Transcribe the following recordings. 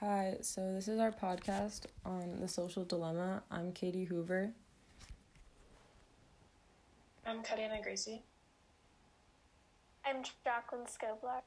Hi, so this is our podcast on The Social Dilemma. I'm Katie Hoover. I'm Katiana Gracie. I'm Jacqueline Skoblak.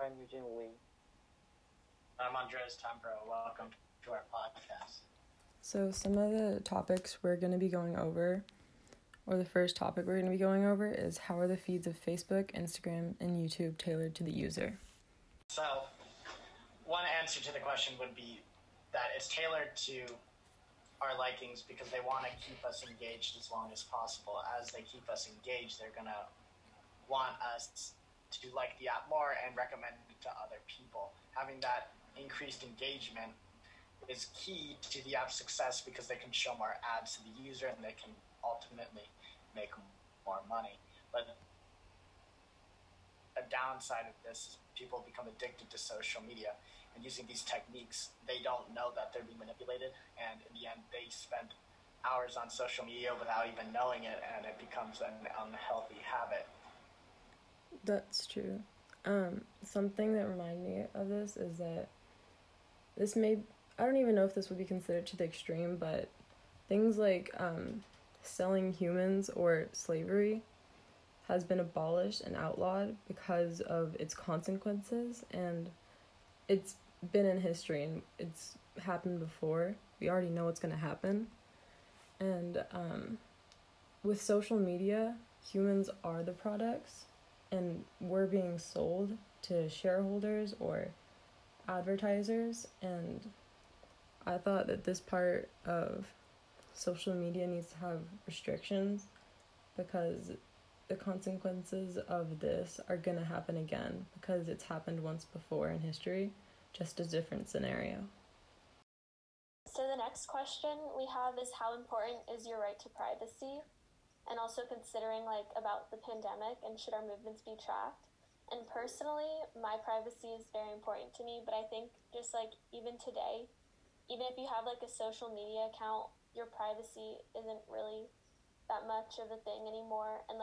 I'm Eugene Lee. I'm Andres Tempro. Welcome to our podcast. So some of the topics we're going to be going over, or the first topic we're going to be going over, is how are the feeds of Facebook, Instagram, and YouTube tailored to the user? So, one answer to the question would be that it's tailored to our likings because they want to keep us engaged as long as possible. As they keep us engaged, they're going to want us to like the app more and recommend it to other people. Having that increased engagement is key to the app's success because they can show more ads to the user and they can ultimately make more money. But a downside of this is people become addicted to social media, and using these techniques, they don't know that they're being manipulated, and in the end, they spend hours on social media without even knowing it, and it becomes an unhealthy habit. That's true. Something that reminded me of this is that this may, I don't even know if this would be considered to the extreme, but things like selling humans or slavery has been abolished and outlawed because of its consequences, and it's been in history and it's happened before. We already know what's going to happen. And with social media, humans are the products, and we're being sold to shareholders or advertisers, and I thought that this part of social media needs to have restrictions because the consequences of this are going to happen again because it's happened once before in history, just a different scenario. So the next question we have is how important is your right to privacy? And also considering about the pandemic and should our movements be tracked? And personally, my privacy is very important to me, but I think just even today, even if you have a social media account, your privacy isn't really that much of a thing anymore, and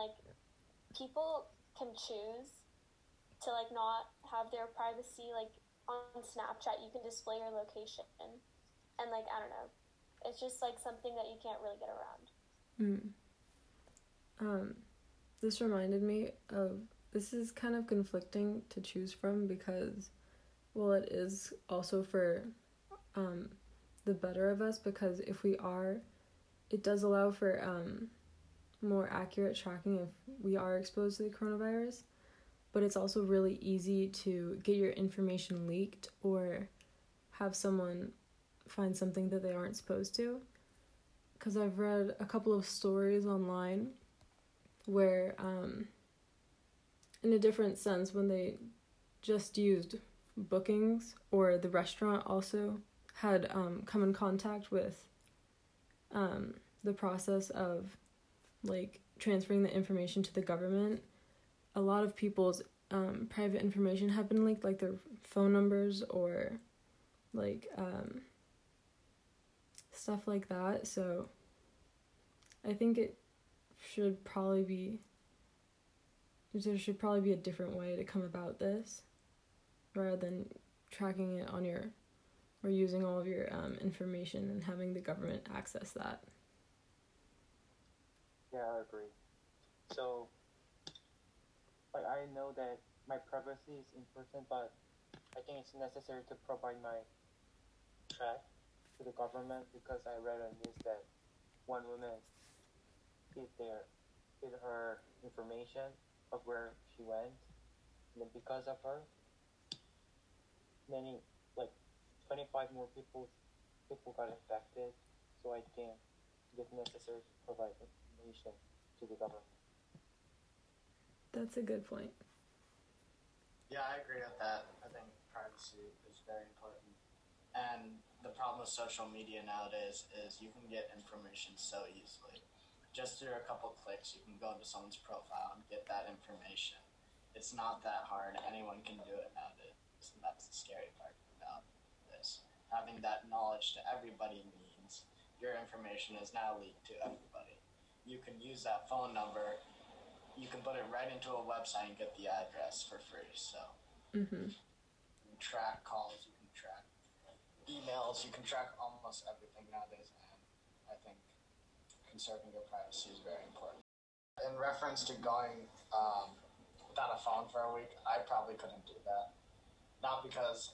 people can choose to not have their privacy. On Snapchat you can display your location, and I don't know, it's just something that you can't really get around. This reminded me of, this is kind of conflicting to choose from because, well, it is also for the better of us, because if we are, it does allow for more accurate tracking if we are exposed to the coronavirus, but it's also really easy to get your information leaked or have someone find something that they aren't supposed to. Because I've read a couple of stories online where, in a different sense, when they just used bookings, or the restaurant also had come in contact with the process of transferring the information to the government, a lot of people's private information have been leaked, their phone numbers or stuff like that. So I think it should probably be, there should probably be a different way to come about this rather than tracking it on your, or using all of your information and having the government access that. Yeah, I agree. So, I know that my privacy is important, but I think it's necessary to provide my track to the government, because I read on news that one woman hid her information of where she went, and because of her, many 25 more people got infected, so I think it's necessary to provide information to the government. That's a good point. Yeah, I agree with that. I think privacy is very important. And the problem with social media nowadays is you can get information so easily. Just through a couple clicks, you can go to someone's profile and get that information. It's not that hard. Anyone can do it nowadays, and that's the scary part. Having that knowledge to everybody means your information is now leaked to everybody. You can use that phone number, you can put it right into a website and get the address for free. So, track calls, you can track emails, you can track almost everything nowadays, and I think conserving your privacy is very important. In reference to going without a phone for a week, I probably couldn't do that. Not because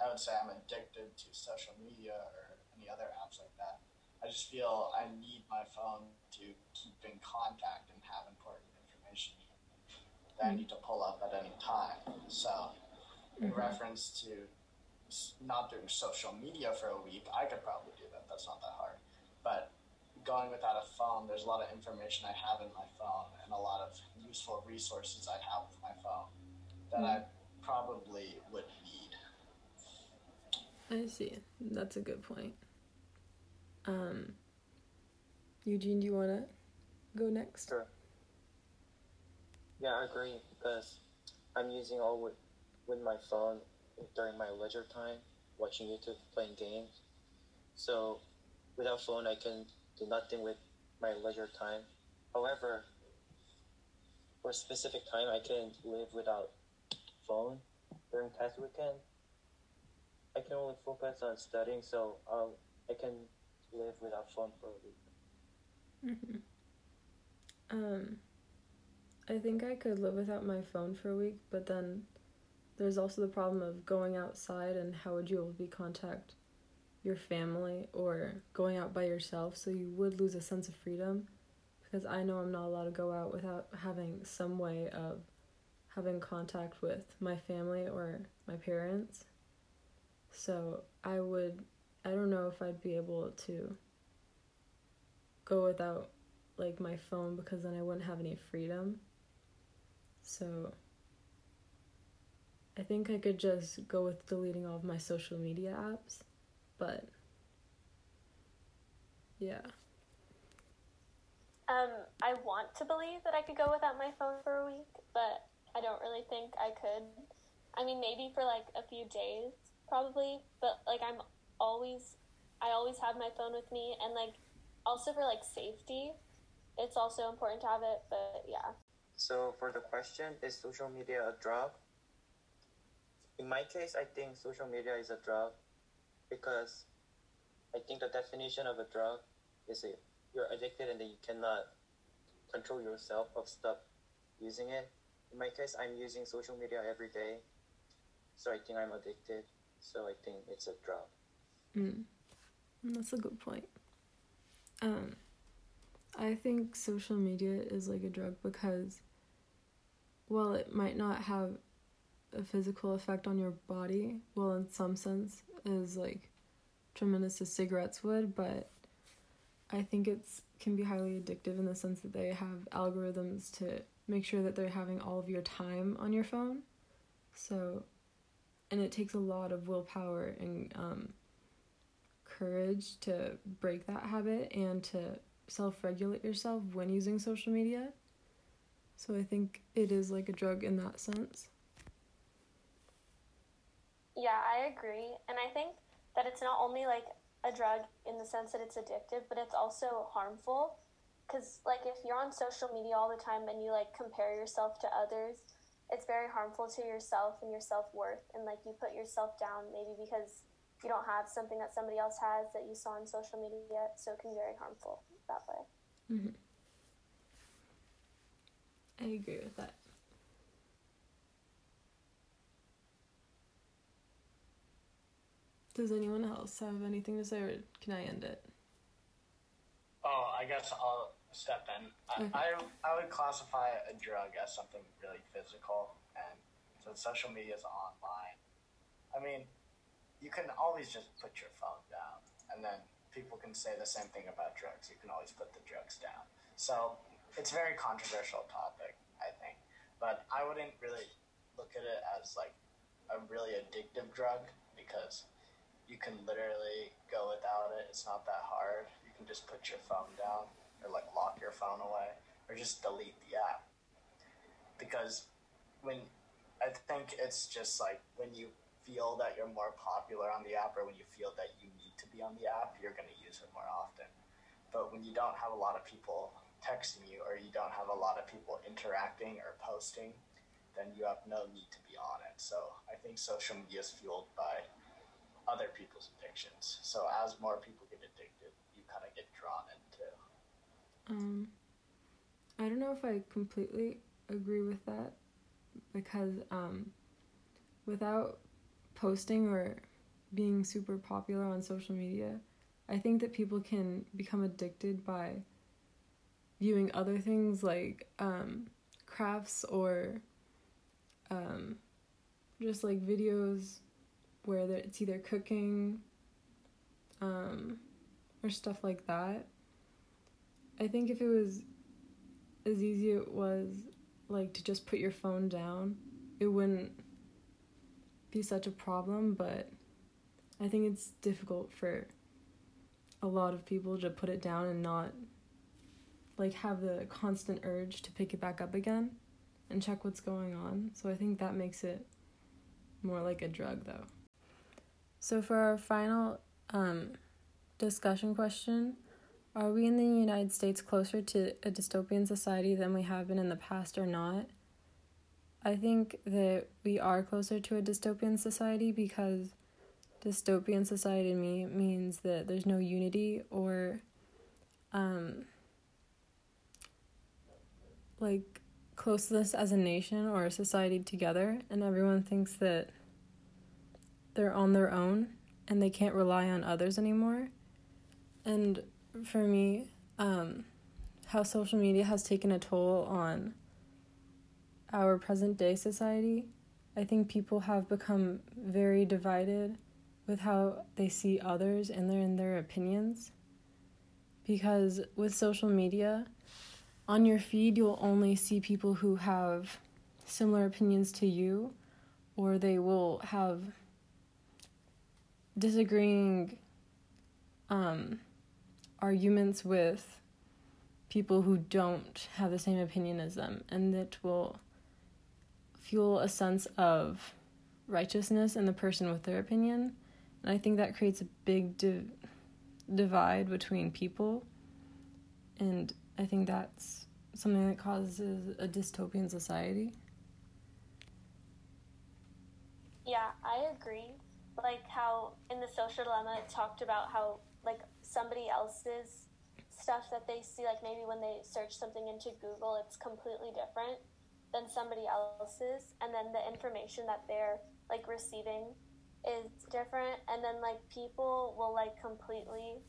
I would say I'm addicted to social media or any other apps like that. I just feel I need my phone to keep in contact and have important information that I need to pull up at any time. So in reference to not doing social media for a week, I could probably do that. That's not that hard. But going without a phone, there's a lot of information I have in my phone and a lot of useful resources I have with my phone that I probably would need. I see. That's a good point. Eugene, do you want to go next? Sure. Yeah, I agree, because I'm using all with my phone during my leisure time, watching YouTube, playing games. So without phone, I can do nothing with my leisure time. However, for a specific time, I can live without phone. During past weekend, I can only focus on studying, so I can live without phone for a week. I think I could live without my phone for a week, but then there's also the problem of going outside and how would you be able to contact your family or going out by yourself, so you would lose a sense of freedom, because I know I'm not allowed to go out without having some way of having contact with my family or my parents. So I don't know if I'd be able to go without, like, my phone, because then I wouldn't have any freedom. So I think I could just go with deleting all of my social media apps, but yeah. I want to believe that I could go without my phone for a week, but I don't really think I could. I mean, maybe for, like, a few days, probably, but, like, I always have my phone with me, and like also for like safety, it's also important to have it, but yeah. So for the question, is social media a drug? In my case, I think social media is a drug, because I think the definition of a drug is you're addicted and then you cannot control yourself of stop using it. In my case, I'm using social media every day, so I think I'm addicted, so I think it's a drug. That's a good point. I think social media is like a drug because, while it might not have a physical effect on your body, well, in some sense, is like tremendous as cigarettes would, but I think it can be highly addictive in the sense that they have algorithms to make sure that they're having all of your time on your phone. So, and it takes a lot of willpower and courage to break that habit and to self-regulate yourself when using social media. So I think it is like a drug in that sense. Yeah, I agree. And I think that it's not only like a drug in the sense that it's addictive, but it's also harmful. Because like if you're on social media all the time and you like compare yourself to others, it's very harmful to yourself and your self-worth. And like you put yourself down maybe because you don't have something that somebody else has that you saw on social media yet, so it can be very harmful that way. I agree with that. Does anyone else have anything to say, or can I end it? Oh, I guess I'll step in. Okay. I would classify a drug as something really physical, and since social media is online, I mean, you can always just put your phone down, and then people can say the same thing about drugs. You can always put the drugs down. So it's a very controversial topic, I think. But I wouldn't really look at it as like a really addictive drug, because you can literally go without it. It's not that hard. You can just put your phone down, or like lock your phone away, or just delete the app. Because I think it's just like when you feel that you're more popular on the app, or when you feel that you need to be on the app, you're going to use it more often. But when you don't have a lot of people texting you, or you don't have a lot of people interacting or posting, then you have no need to be on it. So I think think social media is fueled by other people's addictions. So as more people get addicted, you kind of get drawn into. I don't know if I completely agree with that, because without posting or being super popular on social media, I think that people can become addicted by viewing other things like crafts or just like videos where it's either cooking or stuff like that. I think if it was as easy it was like to just put your phone down, it wouldn't be such a problem, but I think it's difficult for a lot of people to put it down and not like have the constant urge to pick it back up again and check what's going on. So I think that makes it more like a drug though. So for our final discussion question, are we in the United States closer to a dystopian society than we have been in the past or not? I think that we are closer to a dystopian society, because dystopian society to me means that there's no unity or like closeness as a nation or a society together, and everyone thinks that they're on their own and they can't rely on others anymore. And for me, how social media has taken a toll on our present day society, I think people have become very divided with how they see others and their opinions, because with social media, on your feed, you'll only see people who have similar opinions to you, or they will have disagreeing arguments with people who don't have the same opinion as them, and that will fuel a sense of righteousness in the person with their opinion. And I think that creates a big divide between people, and I think that's something that causes a dystopian society. Yeah, I agree. Like how in The Social Dilemma it talked about how like somebody else's stuff that they see, like maybe when they search something into Google, it's completely different than somebody else's, and then the information that they're like receiving is different, and then like people will like completely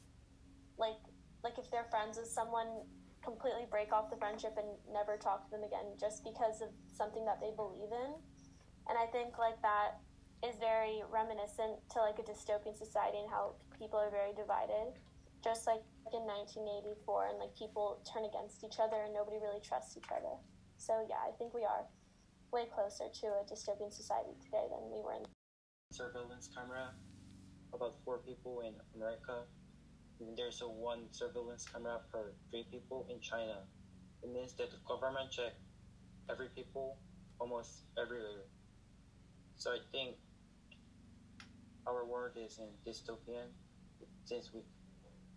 like if they're friends with someone, completely break off the friendship and never talk to them again just because of something that they believe in. And I think like that is very reminiscent to like a dystopian society and how people are very divided, just like in 1984, and like people turn against each other and nobody really trusts each other. So yeah, I think we are way closer to a dystopian society today than we were in. Surveillance camera, about 4 people in America. And there's a 1 surveillance camera for 3 people in China. It means that the government check every people almost everywhere. So I think our world is in dystopian since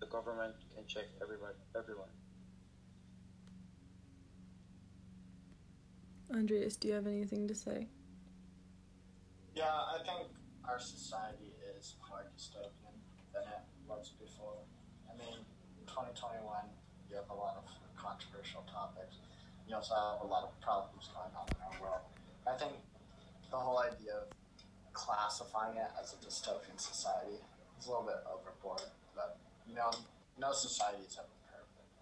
the government can check everyone. Andreas, do you have anything to say? Yeah, I think our society is more dystopian than it was before. I mean, in 2021, you have a lot of controversial topics. You also have a lot of problems going on in our world. I think the whole idea of classifying it as a dystopian society is a little bit overboard, but you know, no society is ever perfect.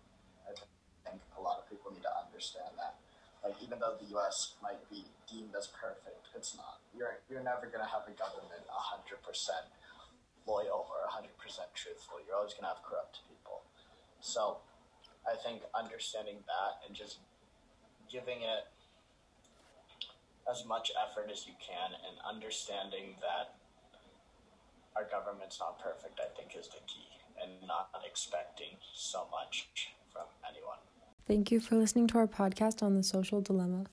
I think a lot of people need to understand that. Like, even though the U.S. might be deemed as perfect, it's not. You're never going to have a government 100% loyal or 100% truthful. You're always going to have corrupt people. So I think understanding that and just giving it as much effort as you can and understanding that our government's not perfect, I think, is the key, and not expecting so much from anyone. Thank you for listening to our podcast on The Social Dilemma.